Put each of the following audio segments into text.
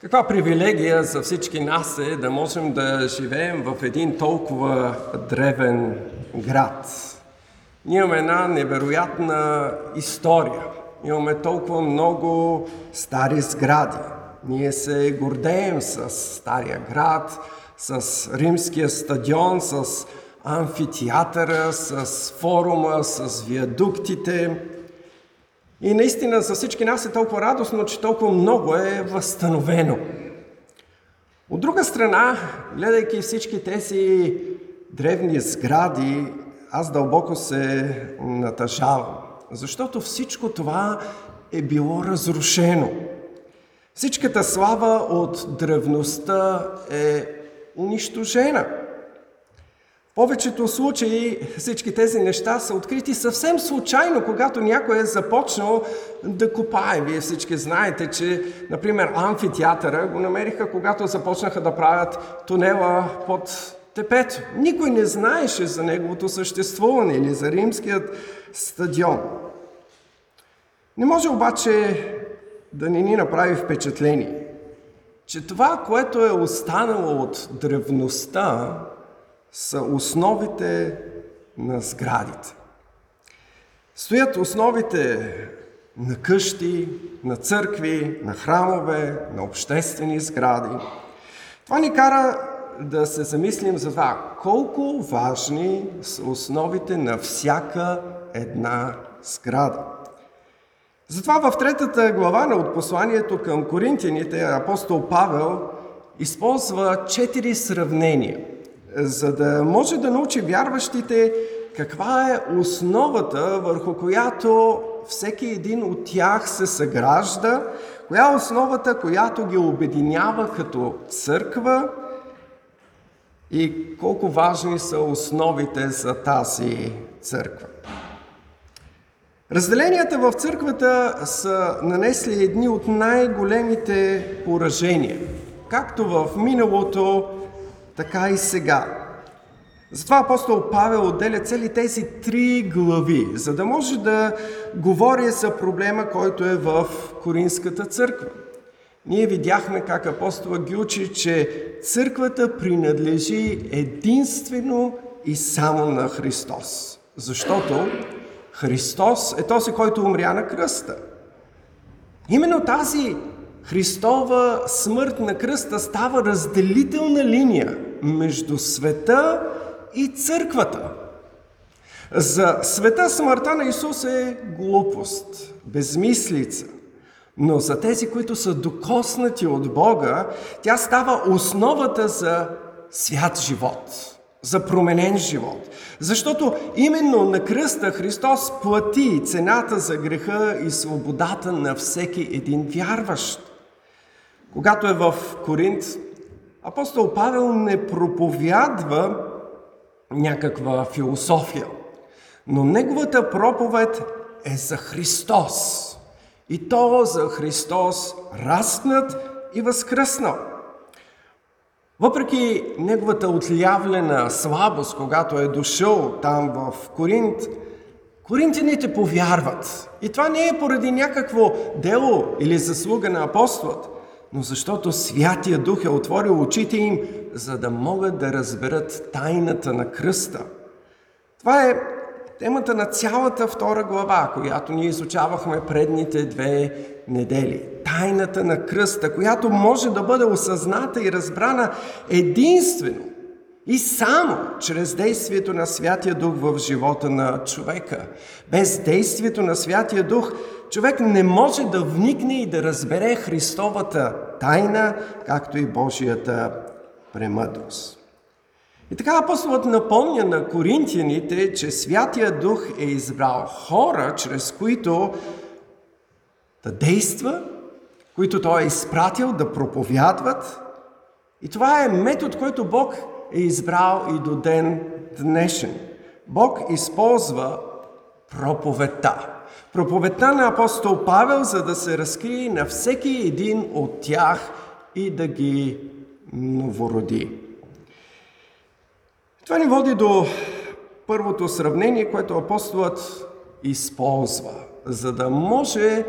Каква привилегия за всички нас е да можем да живеем в един толкова древен град. Ние имаме една невероятна история. Имаме толкова много стари сгради. Ние се гордеем с стария град, с римския стадион, с амфитеатъра, с форума, с виадуктите. И наистина за всички нас е толкова радостно, че толкова много е възстановено. От друга страна, гледайки всички тези древни сгради, аз дълбоко се натъжавам, защото всичко това е било разрушено. Всичката слава от древността е унищожена. В повечето случаи всички тези неща са открити съвсем случайно, когато някой е започнал да копае. Вие всички знаете, че, например, амфитеатъра го намериха, когато започнаха да правят тунела под тепето. Никой не знаеше за неговото съществуване или за римският стадион. Не може обаче да не ни направи впечатление, че това, което е останало от древността, са основите на сградите. Стоят основите на къщи, на църкви, на храмове, на обществени сгради. Това ни кара да се замислим за това, колко важни са основите на всяка една сграда. Затова в 3 глава на посланието към Коринтяните апостол Павел използва 4 сравнения, за да може да научи вярващите каква е основата, върху която всеки един от тях се съгражда, коя е основата, която ги обединява като църква и колко важни са основите за тази църква. Разделенията в църквата са нанесли едни от най-големите поражения, както в миналото, така и сега. Затова апостол Павел отделя цели тези 3 глави, за да може да говори за проблема, който е в Коринската църква. Ние видяхме как апостол ги учи, че църквата принадлежи единствено и само на Христос. Защото Христос е този, който умря на кръста. Именно тази Христова смърт на кръста става разделителна линия между света и църквата. За света смъртта на Исус е глупост, безмислица, но за тези, които са докоснати от Бога, тя става основата за свят живот, за променен живот. Защото именно на кръста Христос плати цената за греха и свободата на всеки един вярващ. Когато е в Коринт, апостол Павел не проповядва някаква философия, но неговата проповед е за Христос. И то за Христос разпнат и възкръснал. Въпреки неговата отявлена слабост, когато е дошъл там в Коринт, коринтяните повярват. И това не е поради някакво дело или заслуга на апостолът, но защото Святия Дух е отворил очите им, за да могат да разберат тайната на кръста. Това е темата на цялата 2 глава, която ние изучавахме предните 2 недели. Тайната на кръста, която може да бъде осъзната и разбрана единствено и само чрез действието на Святия Дух в живота на човека. Без действието на Святия Дух човек не може да вникне и да разбере Христовата тайна, както и Божията премъдрост. И така апостолът напомня на коринтяните, че Святия Дух е избрал хора, чрез които да действа, които Той е изпратил да проповядват. И това е метод, който Бог е избрал и до ден днешен. Бог използва проповедта. Проповедта на апостол Павел, за да се разкрие на всеки един от тях и да ги новороди. Това ни води до първото сравнение, което апостолът използва, за да може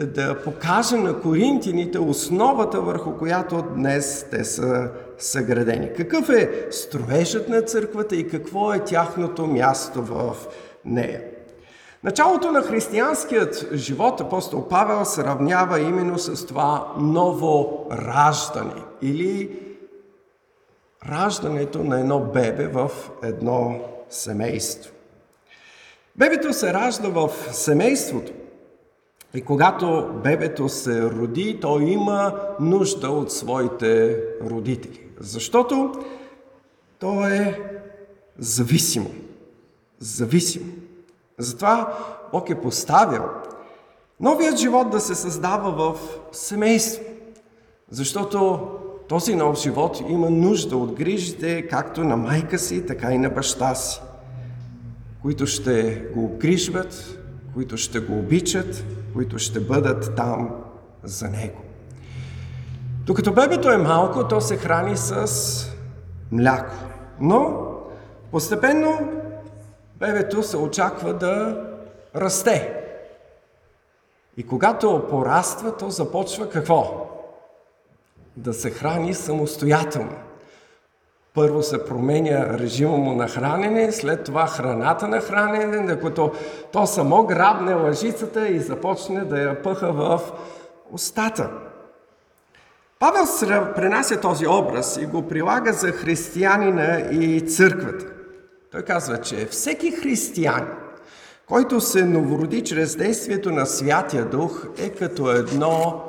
да покаже на коринтяните основата, върху която днес те са съградени. Какъв е строежът на църквата и какво е тяхното място в нея? Началото на християнският живот апостол Павел сравнява именно с това ново раждане или раждането на едно бебе в едно семейство. Бебето се ражда в семейството и когато бебето се роди, то има нужда от своите родители, защото то е зависимо. Затова Бог е поставил новият живот да се създава в семейство, защото този нов живот има нужда от грижите както на майка си, така и на баща си, които ще го обгрижват, които ще го обичат, които ще бъдат там за него. Докато бебето е малко, то се храни с мляко, но постепенно бебето се очаква да расте. И когато пораства, то започва какво? Да се храни самостоятелно. Първо се променя режима му на хранене, след това храната на хранене, докато то само грабне лъжицата и започне да я пъха в устата. Павел пренася този образ и го прилага за християнина и църквата. Той казва, че всеки християнин, който се новороди чрез действието на Святия Дух, е като едно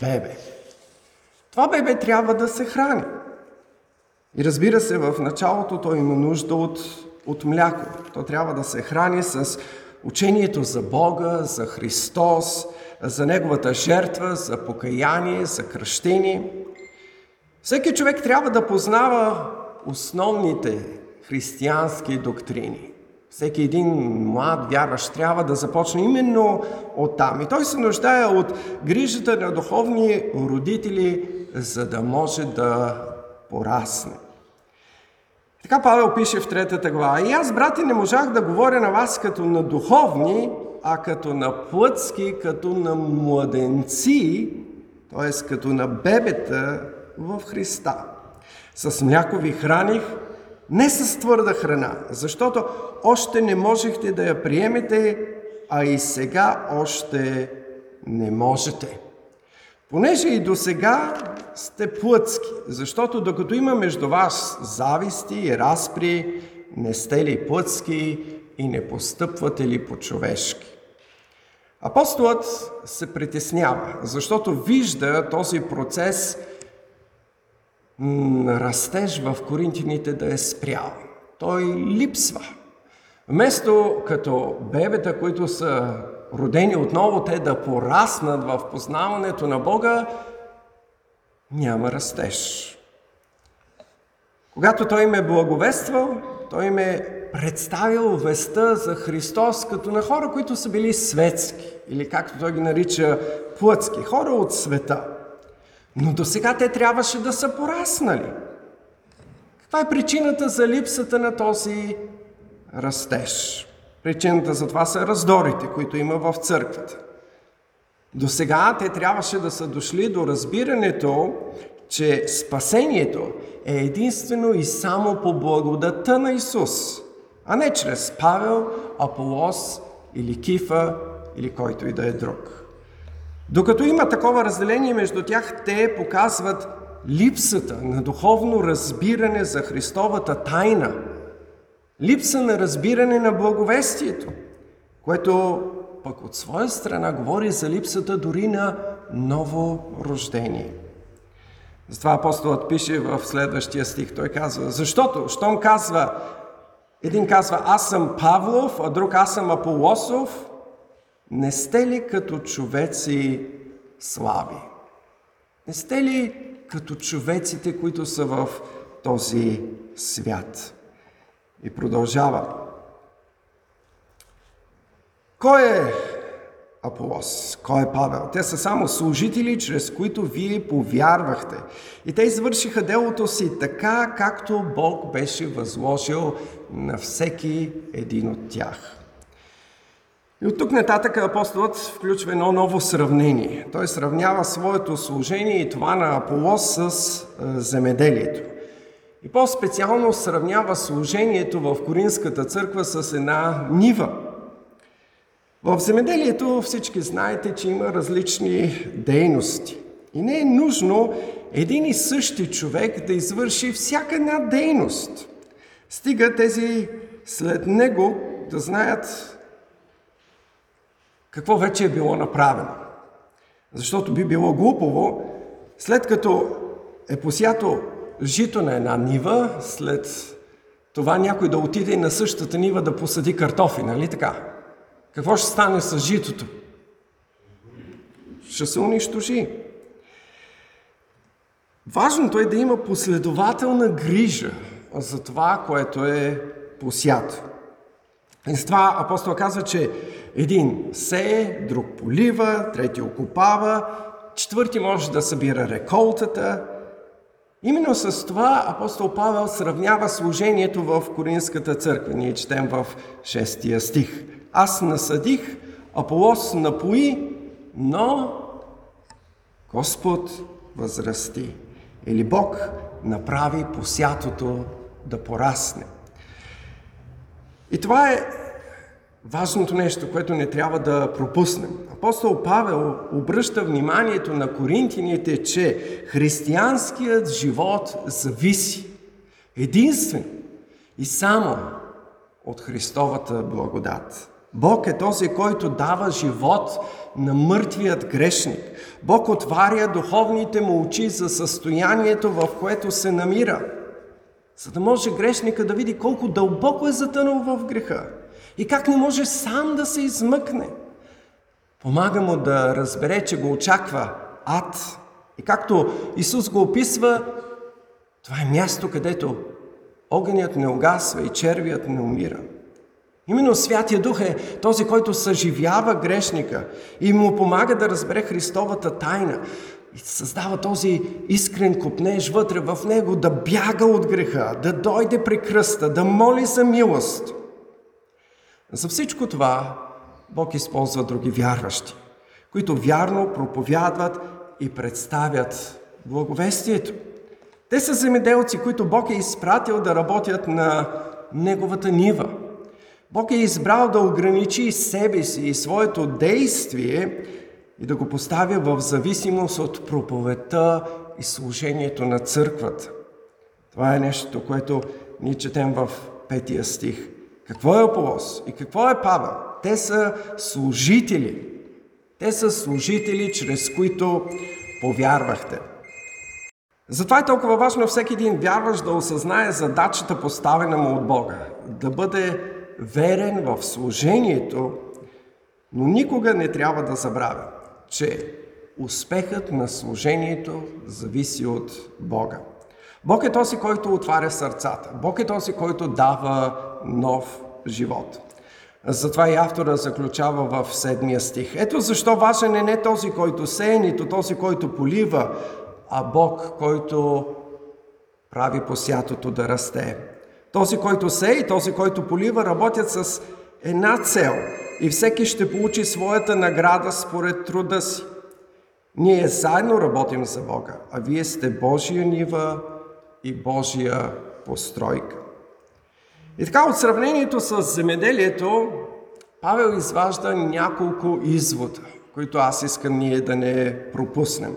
бебе. Това бебе трябва да се храни. И разбира се, в началото то има нужда от мляко. То трябва да се храни с учението за Бога, за Христос, за Неговата жертва, за покаяние, за кръщение. Всеки човек трябва да познава основните християнски доктрини. Всеки един млад вярващ трябва да започне именно оттам. И той се нуждае от грижата на духовни родители, за да може да порасне. Така Павел пише в 3 глава: „И аз, брати, не можах да говоря на вас като на духовни, а като на плътски, като на младенци, т.е. като на бебета в Христа. С мляко ви храних, не с твърда храна, защото още не можехте да я приемете, а и сега още не можете. Понеже и до сега сте плътски, защото докато има между вас зависти и разпри, не сте ли плътски и не постъпвате ли по-човешки?“ Апостолът се притеснява, защото вижда този процес растеж в коринтяните да е спрял. Той липсва. Вместо като бебета, които са родени отново, те да пораснат в познаването на Бога, няма растеж. Когато той им е благовествал, той им е представил веста за Христос като на хора, които са били светски, или както той ги нарича плътски, хора от света. Но до сега те трябваше да са пораснали. Каква е причината за липсата на този растеж? Причината за това са раздорите, които има в църквата. До сега те трябваше да са дошли до разбирането, че спасението е единствено и само по благодата на Исус, а не чрез Павел, Аполос или Кифа или който и да е друг. Докато има такова разделение между тях, те показват липсата на духовно разбиране за Христовата тайна, липса на разбиране на благовестието, което пък от своя страна говори за липсата дори на ново рождение. Затова апостолът пише в следващия стих, той казва, защото, щом казва, един казва аз съм Павлов, а друг аз съм Аполосов, не сте ли като човеци слаби? Не сте ли като човеците, които са в този свят? И продължава. Кой е Аполос? Кой е Павел? Те са само служители, чрез които вие повярвахте. И те извършиха делото си така, както Бог беше възложил на всеки един от тях. И от тук нататък апостолът включва едно ново сравнение. Той сравнява своето служение и това на Аполос с земеделието. И по-специално сравнява служението в Коринската църква с една нива. В земеделието всички знаете, че има различни дейности. И не е нужно един и същи човек да извърши всяка една дейност. Стига тези след него да знаят какво вече е било направено. Защото би било глупаво, след като е посято жито на една нива, след това някой да отиде и на същата нива да посади картофи, нали така? Какво ще стане с житото? Ще се унищожи. Важното е да има последователна грижа за това, което е посято. И с това апостол казва, че един сее, друг полива, трети окопава, четвърти може да събира реколтата. Именно с това апостол Павел сравнява служението в Коринската църква. Ние четем в 6 стих. Аз насадих, Аполос напои, но Господ възрасти. Или Бог направи посятото да порасне. И това е важното нещо, което не трябва да пропуснем. Апостол Павел обръща вниманието на коринтяните, че християнският живот зависи единствено и само от Христовата благодат. Бог е този, който дава живот на мъртвият грешник. Бог отваря духовните му очи за състоянието, в което се намира, за да може грешника да види колко дълбоко е затънал в греха и как не може сам да се измъкне. Помага му да разбере, че го очаква ад. И както Исус го описва, това е място, където огънят не угасва и червият не умира. Именно Святия Дух е този, който съживява грешника и му помага да разбере Христовата тайна и създава този искрен копнеж вътре в него, да бяга от греха, да дойде при кръста, да моли за милост. За всичко това Бог използва други вярващи, които вярно проповядват и представят благовестието. Те са земеделци, които Бог е изпратил да работят на неговата нива. Бог е избрал да ограничи себе си и своето действие и да го поставя в зависимост от проповедта и служението на църквата. Това е нещо, което ние четем в 5 стих. Какво е Аполос и какво е Павел? Те са служители. Те са служители, чрез които повярвахте. Затова е толкова важно всеки един вярващ да осъзнае задачата, поставена му от Бога. Да бъде верен в служението, но никога не трябва да забравя, че успехът на служението зависи от Бога. Бог е този, който отваря сърцата. Бог е този, който дава нов живот. Затова и автора заключава в 7 стих. Ето защо важен е не този, който сее, нито този, който полива, а Бог, който прави посятото да расте. Този, който сее и този, който полива, работят с една цел и всеки ще получи своята награда според труда си. Ние заедно работим за Бога, а вие сте Божия нива и Божия постройка. И така, от сравнението с земеделието, Павел изважда няколко извода, които аз искам ние да не пропуснем.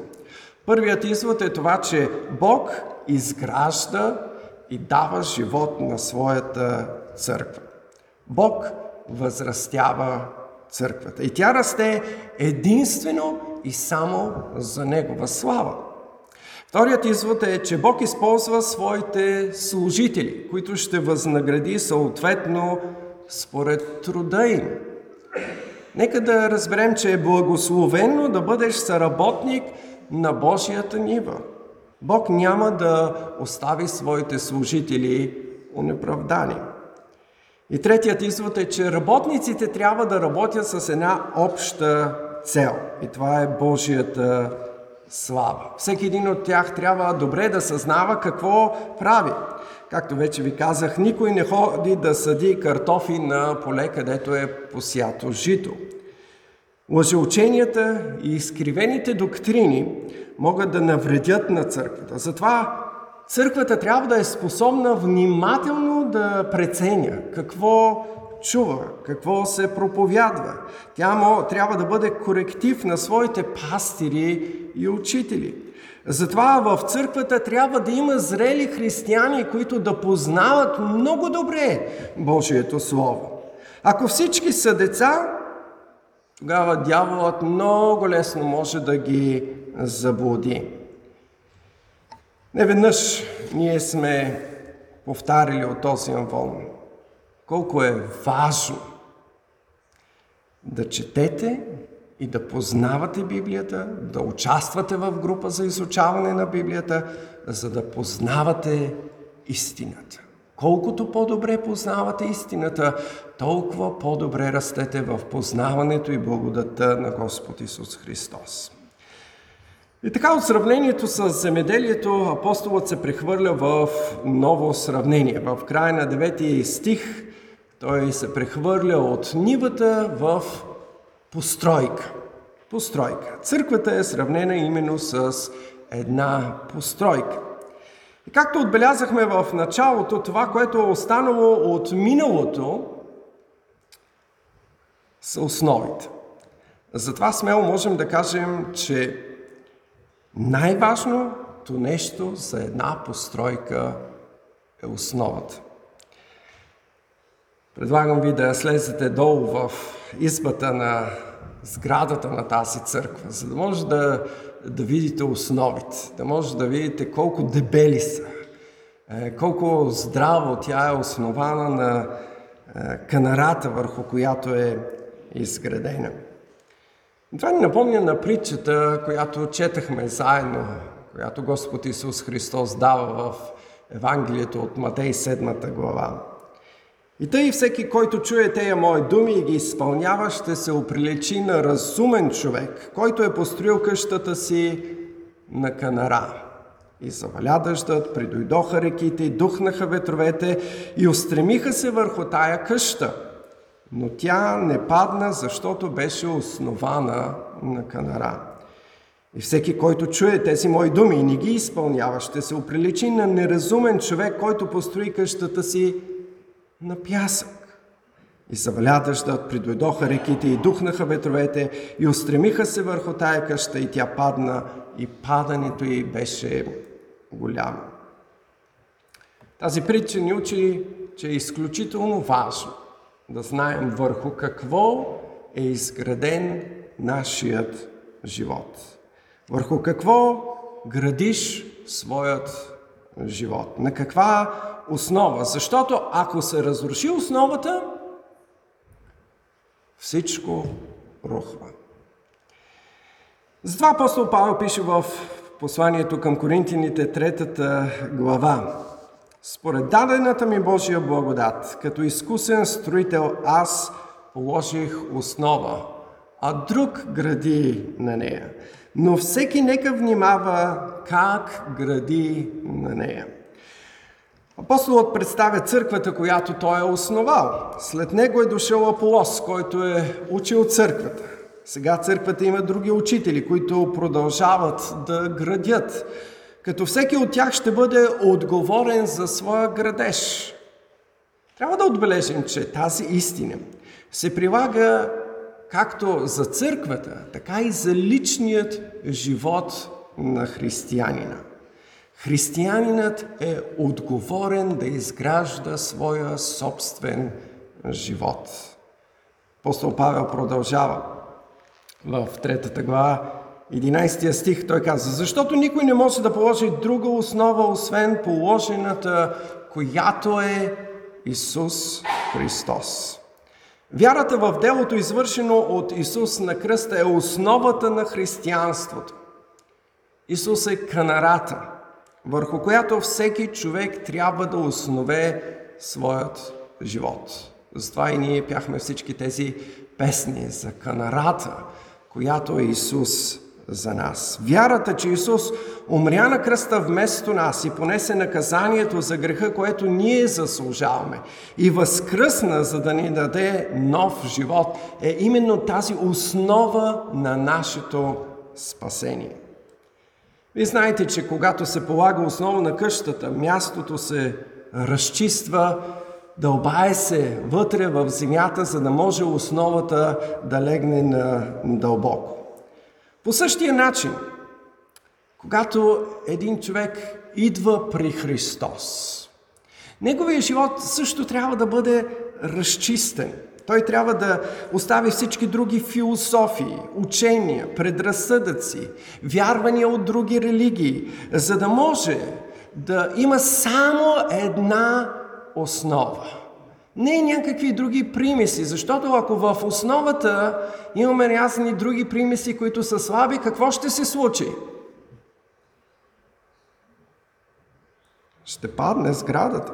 Първият извод е това, че Бог изгражда и дава живот на своята църква. Бог възрастява църквата. И тя расте единствено и само за Негова слава. Вторият извод е, че Бог използва своите служители, които ще възнагради съответно според труда им. Нека да разберем, че е благословено да бъдеш съработник на Божията нива. Бог няма да остави своите служители онеправдани. И третият извод е, че работниците трябва да работят с една обща цел. И това е Божията слава. Всеки един от тях трябва добре да съзнава какво прави. Както вече ви казах, никой не ходи да съди картофи на поле, където е посято жито. Лъжеученията и изкривените доктрини могат да навредят на църквата. Затова църквата трябва да е способна внимателно да преценя какво чува, какво се проповядва. Тя трябва да бъде коректив на своите пастири и учители. Затова в църквата трябва да има зрели християни, които да познават много добре Божието Слово. Ако всички са деца, тогава дяволът много лесно може да ги заблуди. Неведнъж ние сме повтарили от този анвон колко е важно да четете и да познавате Библията, да участвате в група за изучаване на Библията, за да познавате истината. Колкото по-добре познавате истината, толкова по-добре растете в познаването и благодата на Господ Исус Христос. И така от сравнението с земеделието апостолът се прехвърля в ново сравнение. В края на 9 стих той се прехвърля от нивата в постройка. Църквата е сравнена именно с една постройка. И както отбелязахме в началото, това, което е останало от миналото, са основите. Затова смело можем да кажем, че най-важното нещо за една постройка е основата. Предлагам ви да слезете долу в избата на сградата на тази църква, за да може да видите основите, да може да видите колко дебели са, колко здраво тя е основана на канарата, върху която е изградена. Това ни напомня на притчата, която четахме заедно, която Господ Исус Христос дава в Евангелието от Матей 7 глава. И тъй всеки, който чуе тези мои думи и ги изпълнява, ще се оприличи на разумен човек, който е построил къщата си на канара. И заваля дъждът, придойдоха реките, духнаха ветровете и устремиха се върху тая къща. Но тя не падна, защото беше основана на канара. И всеки, който чуе тези мои думи и не ги изпълнява, ще се оприличи на неразумен човек, който построи къщата си на пясък. И заваля дъждът, придойдоха реките и духнаха ветровете и устремиха се върху тая къща и тя падна и падането й беше голямо. Тази притча ни учи, че е изключително важно да знаем върху какво е изграден нашият живот. Върху какво градиш своят живот? На каква основа? Защото ако се разруши основата, всичко рухва. Затова апостол Павел пише в посланието към Коринтяните 3 глава: според дадената ми Божия благодат, като изкусен строител аз положих основа, а друг гради на нея. Но всеки нека внимава как гради на нея. Апостолът представя църквата, която той е основал. След него е дошъл Аполос, който е учил църквата. Сега църквата има други учители, които продължават да градят, като всеки от тях ще бъде отговорен за своя градеж. Трябва да отбележим, че тази истина се прилага както за църквата, така и за личният живот на християнина. Християнинът е отговорен да изгражда своя собствен живот. Апостол Павел продължава в 3 глава, 11 стих, той казва: защото никой не може да положи друга основа, освен положената, която е Исус Христос. Вярата в делото, извършено от Исус на кръста, е основата на християнството. Исус е канарата, върху която всеки човек трябва да основе своят живот. Затова и ние пяхме всички тези песни за канарата, която е Исус за нас. Вярата, че Исус умря на кръста вместо нас и понесе наказанието за греха, което ние заслужаваме, и възкръсна, за да ни даде нов живот, е именно тази основа на нашето спасение. Вие знаете, че когато се полага основа на къщата, мястото се разчиства, дълбае се вътре в земята, за да може основата да легне на дълбоко. По същия начин, когато един човек идва при Христос, неговият живот също трябва да бъде разчистен. Той трябва да остави всички други философии, учения, предразсъдъци, вярвания от други религии, за да може да има само една основа. Не някакви други примеси, защото ако в основата имаме разни други примеси, които са слаби, какво ще се случи? Ще падне сградата.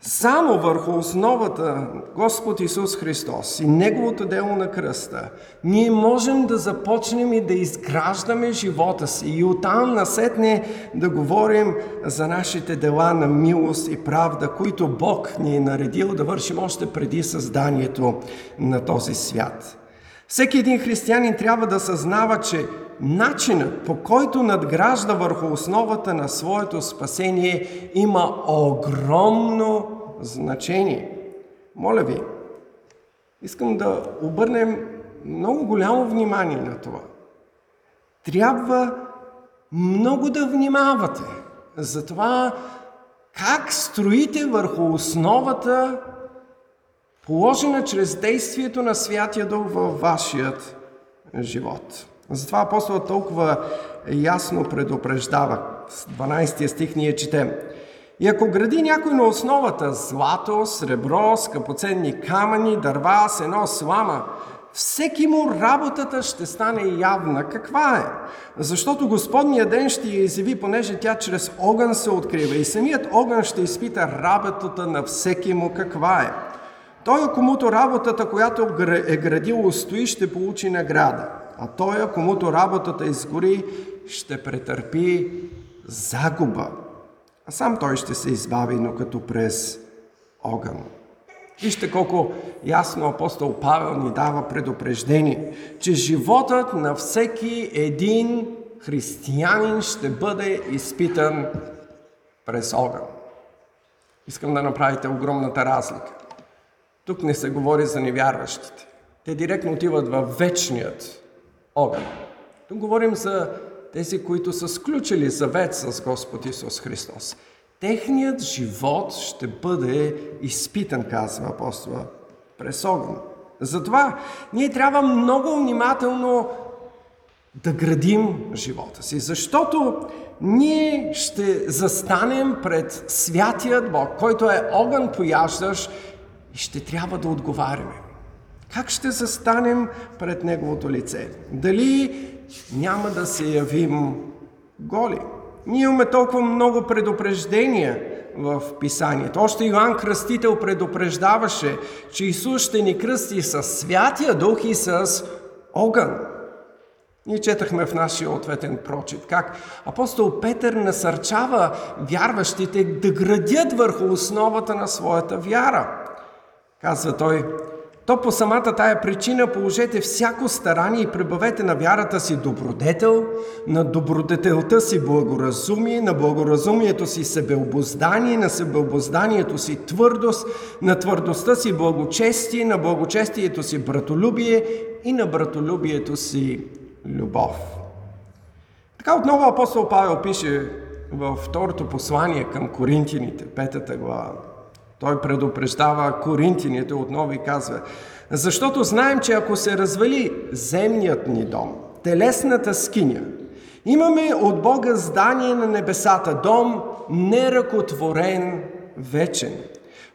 Само върху основата Господ Исус Христос и Неговото дело на кръста ние можем да започнем и да изграждаме живота си и оттам насетне да говорим за нашите дела на милост и правда, които Бог ни е наредил да вършим още преди създанието на този свят. Всеки един християнин трябва да съзнава, че начинът, по който надгражда върху основата на своето спасение, има огромно значение. Моля ви, искам да обърнем много голямо внимание на това. Трябва много да внимавате за това как строите върху основата, положена чрез действието на Святия Дух във вашият живот. Затова апостолът толкова ясно предупреждава. С 12 стих ние четем: „И ако гради някой на основата злато, сребро, скъпоценни камъни, дърва, сено, слама, всеки му работата ще стане явна. Каква е? Защото Господния ден ще я изяви, понеже тя чрез огън се открива. И самият огън ще изпита работата на всеки му каква е. Той, комуто работата, която е градил, устои, ще получи награда. А той, комуто работата изгори, ще претърпи загуба. А сам той ще се избави, но като през огън.“ Вижте колко ясно апостол Павел ни дава предупреждение, че животът на всеки един християнин ще бъде изпитан през огън. Искам да направите огромната разлика. Тук не се говори за невярващите. Те директно отиват във вечният огън. Тук говорим за тези, които са сключили завет с Господ Исус Христос. Техният живот ще бъде изпитан, казва апостола, през огън. Затова ние трябва много внимателно да градим живота си, защото ние ще застанем пред святият Бог, който е огън пояждащ, и ще трябва да отговаряме. Как ще застанем пред Неговото лице? Дали няма да се явим голи? Ние имаме толкова много предупреждения в Писанието. Още Йоан Кръстител предупреждаваше, че Исус ще ни кръсти със Святия Дух и с огън. Ние четахме в нашия ответен прочит как апостол Петър насърчава вярващите да градят върху основата на своята вяра. Казва той: „То по самата тая причина положете всяко старание и прибавете на вярата си добродетел, на добродетелта си благоразумие, на благоразумието си себеобоздание, на себеобозданието си твърдост, на твърдостта си благочестие, на благочестието си братолюбие и на братолюбието си любов.“ Така отново апостол Павел пише във второто послание към Коринтяните, 5-та глава. Той предупреждава коринтяните отново и казва: „Защото знаем, че ако се развали земният ни дом, телесната скиня, имаме от Бога здание на небесата, дом неръкотворен, вечен.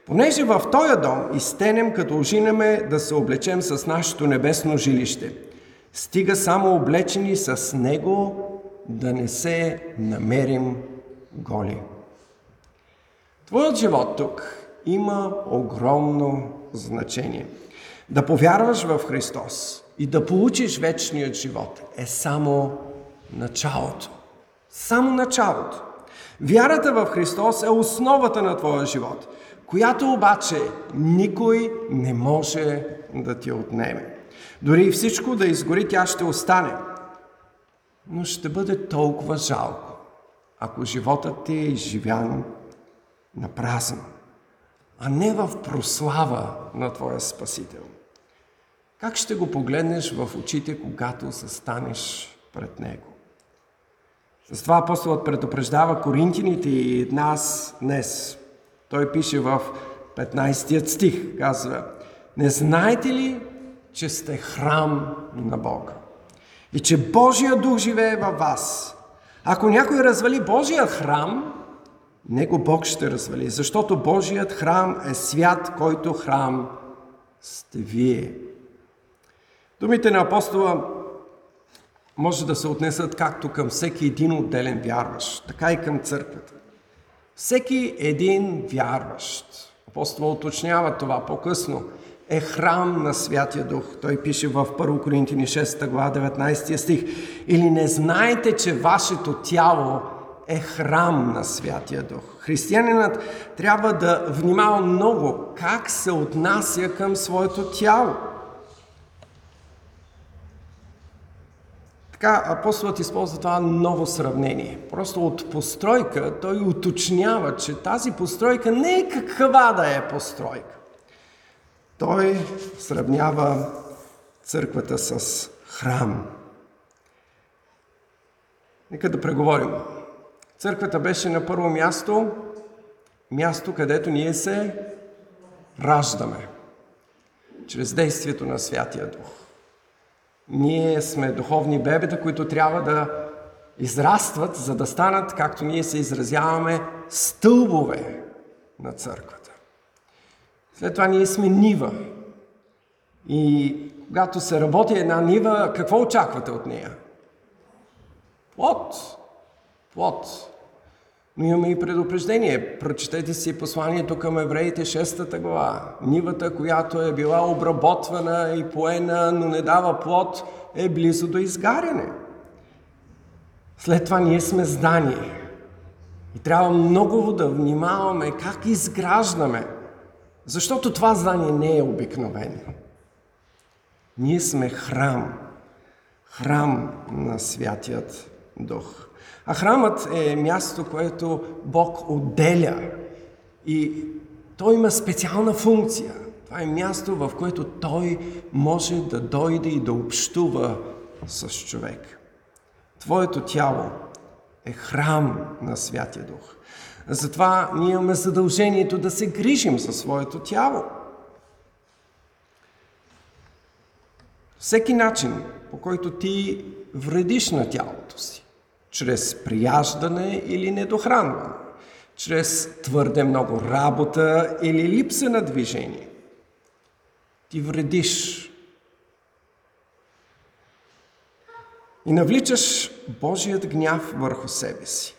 Понеже в този дом изтенем, като ожинаме да се облечем с нашето небесно жилище. Стига само облечени с него да не се намерим голи.“ Твоят живот тук има огромно значение. Да повярваш в Христос и да получиш вечният живот е само началото. Само началото. Вярата в Христос е основата на твоя живот, която обаче никой не може да ти отнеме. Дори всичко да изгори, тя ще остане. Но ще бъде толкова жалко, ако животът ти е изживян на празно, а не в прослава на твоя Спасител. Как ще го погледнеш в очите, когато застанеш пред него? С това апостолът предупреждава коринтяните и нас днес. Той пише в 15 стих, казва: не знаете ли, че сте храм на Бога и че Божия дух живее във вас? Ако някой развали Божия храм, него Бог ще развали, защото Божият храм е свят, който храм сте вие. Думите на апостола може да се отнесат както към всеки един отделен вярващ, така и към църквата. Всеки един вярващ, апостол уточнява това по-късно, е храм на Святия Дух. Той пише в 1 Коринтяни 6 глава 19 стих: или не знаете, че вашето тяло е храм на Святия Дух. Християнинът трябва да внимава много как се отнася към своето тяло. Така апостолът използва това ново сравнение. Просто от постройка той уточнява, че тази постройка не е каква да е постройка. Той сравнява църквата с храм. Нека да преговорим. Църквата беше на първо място, място, където ние се раждаме чрез действието на Святия Дух. Ние сме духовни бебета, които трябва да израстват, за да станат, както ние се изразяваме, стълбове на църквата. След това ние сме нива. И когато се работи една нива, какво очаквате от нея? Плод. Но имаме и предупреждение. Прочетете си посланието към евреите 6 глава. Нивата, която е била обработвана и поена, но не дава плод, е близо до изгаряне. След това ние сме здание. И трябва много да внимаваме как изграждаме. Защото това здание не е обикновено. Ние сме храм. Храм на Святият Дух. А храмът е място, което Бог отделя и той има специална функция. Това е място, в което той може да дойде и да общува с човек. Твоето тяло е храм на Святия Дух. Затова ние имаме задължението да се грижим за своето тяло. Всеки начин, по който ти вредиш на тялото си, чрез прияждане или недохранване, чрез твърде много работа или липса на движение, ти вредиш и навличаш Божият гняв върху себе си.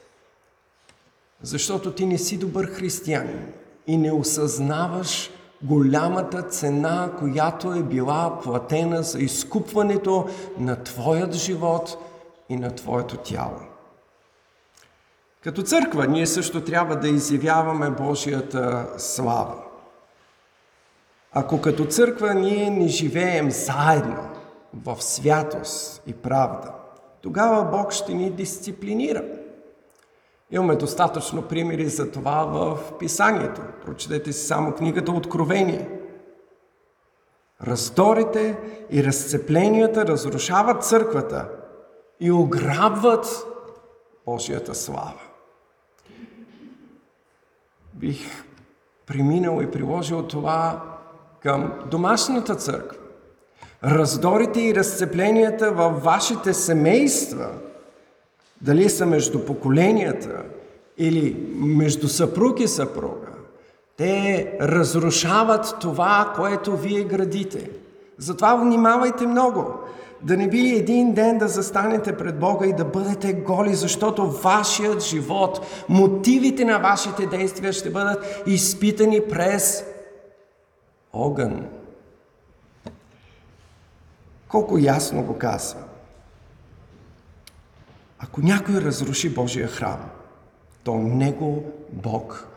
Защото ти не си добър християнин и не осъзнаваш голямата цена, която е била платена за изкупването на твоят живот и на твоето тяло. Като църква ние също трябва да изявяваме Божията слава. Ако като църква ние не живеем заедно в святост и правда, тогава Бог ще ни дисциплинира. Имаме достатъчно примери за това в Писанието. Прочетете си само книгата Откровение. Раздорите и разцепленията разрушават църквата и ограбват Божията слава. Бих преминал и приложил това към домашната църква. Раздорите и разцепленията във вашите семейства, дали са между поколенията или между съпруг и съпруга, те разрушават това, което вие градите. Затова внимавайте много, да не би един ден да застанете пред Бога и да бъдете голи, защото вашият живот, мотивите на вашите действия ще бъдат изпитани през огън. колко ясно го казва. Ако някой разруши Божия храм, то него Бог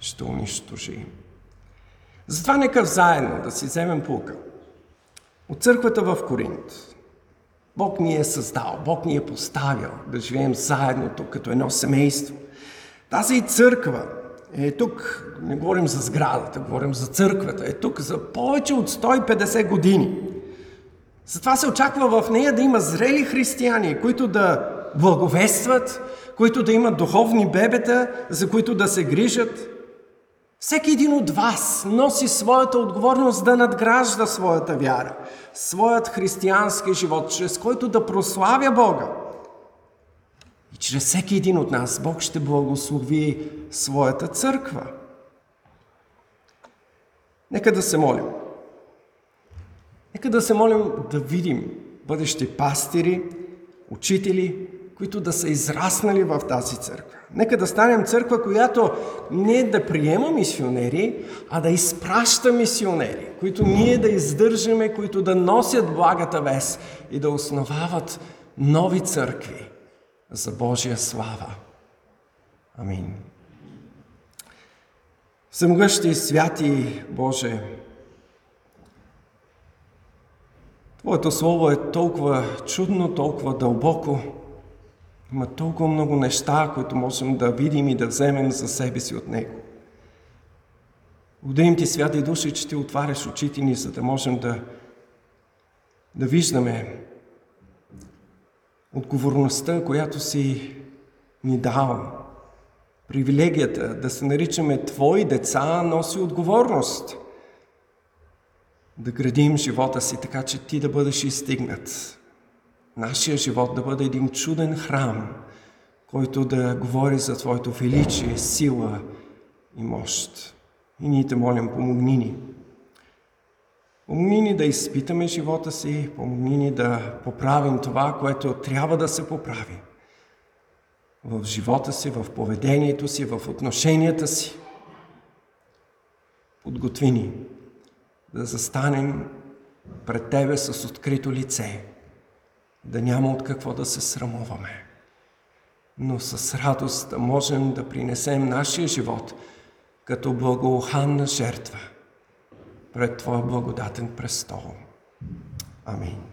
ще унищожи. Затова нека заедно да си вземем поука от църквата в Коринт. Бог ни е създал, Бог ни е поставил да живеем заедно тук като едно семейство. Тази църква е тук, не говорим за сградата, говорим за църквата, е тук за повече от 150 години. Затова се очаква в нея да има зрели християни, които да благовестват, които да имат духовни бебета, за които да се грижат. Всеки един от вас носи своята отговорност да надгражда своята вяра, своят християнски живот, чрез който да прославя Бога. И чрез всеки един от нас Бог ще благослови своята църква. Нека да се молим. Нека да се молим да видим бъдещи пастири, учители, които да са израснали в тази църква. Нека да станем църква, която не да приема мисионери, а да изпраща мисионери, които ние да издържаме, които да носят благата вест и да основават нови църкви за Божия слава. Амин. Всемогъщи и святи Боже, Твоето слово е толкова чудно, толкова дълбоко, има толкова много неща, които можем да видим и да вземем за себе си от него. Благодарим Ти, Святи Души, че Ти отваряш очите ни, за да можем да виждаме отговорността, която си ни дал. Привилегията да се наричаме Твои деца носи отговорност. Да градим живота си така, че Ти да бъдеш издигнат. Нашия живот да бъде един чуден храм, който да говори за Твоето величие, сила и мощ. И ние Те молим, помогни ни. Помогни ни да изпитаме живота си, помогни ни да поправим това, което трябва да се поправи. В живота си, в поведението си, в отношенията си. Подготви ни да застанем пред Тебе с открито лице. Да няма от какво да се срамуваме, но с радост да можем да принесем нашия живот като благоуханна жертва пред Твоя благодатен престол. Амин.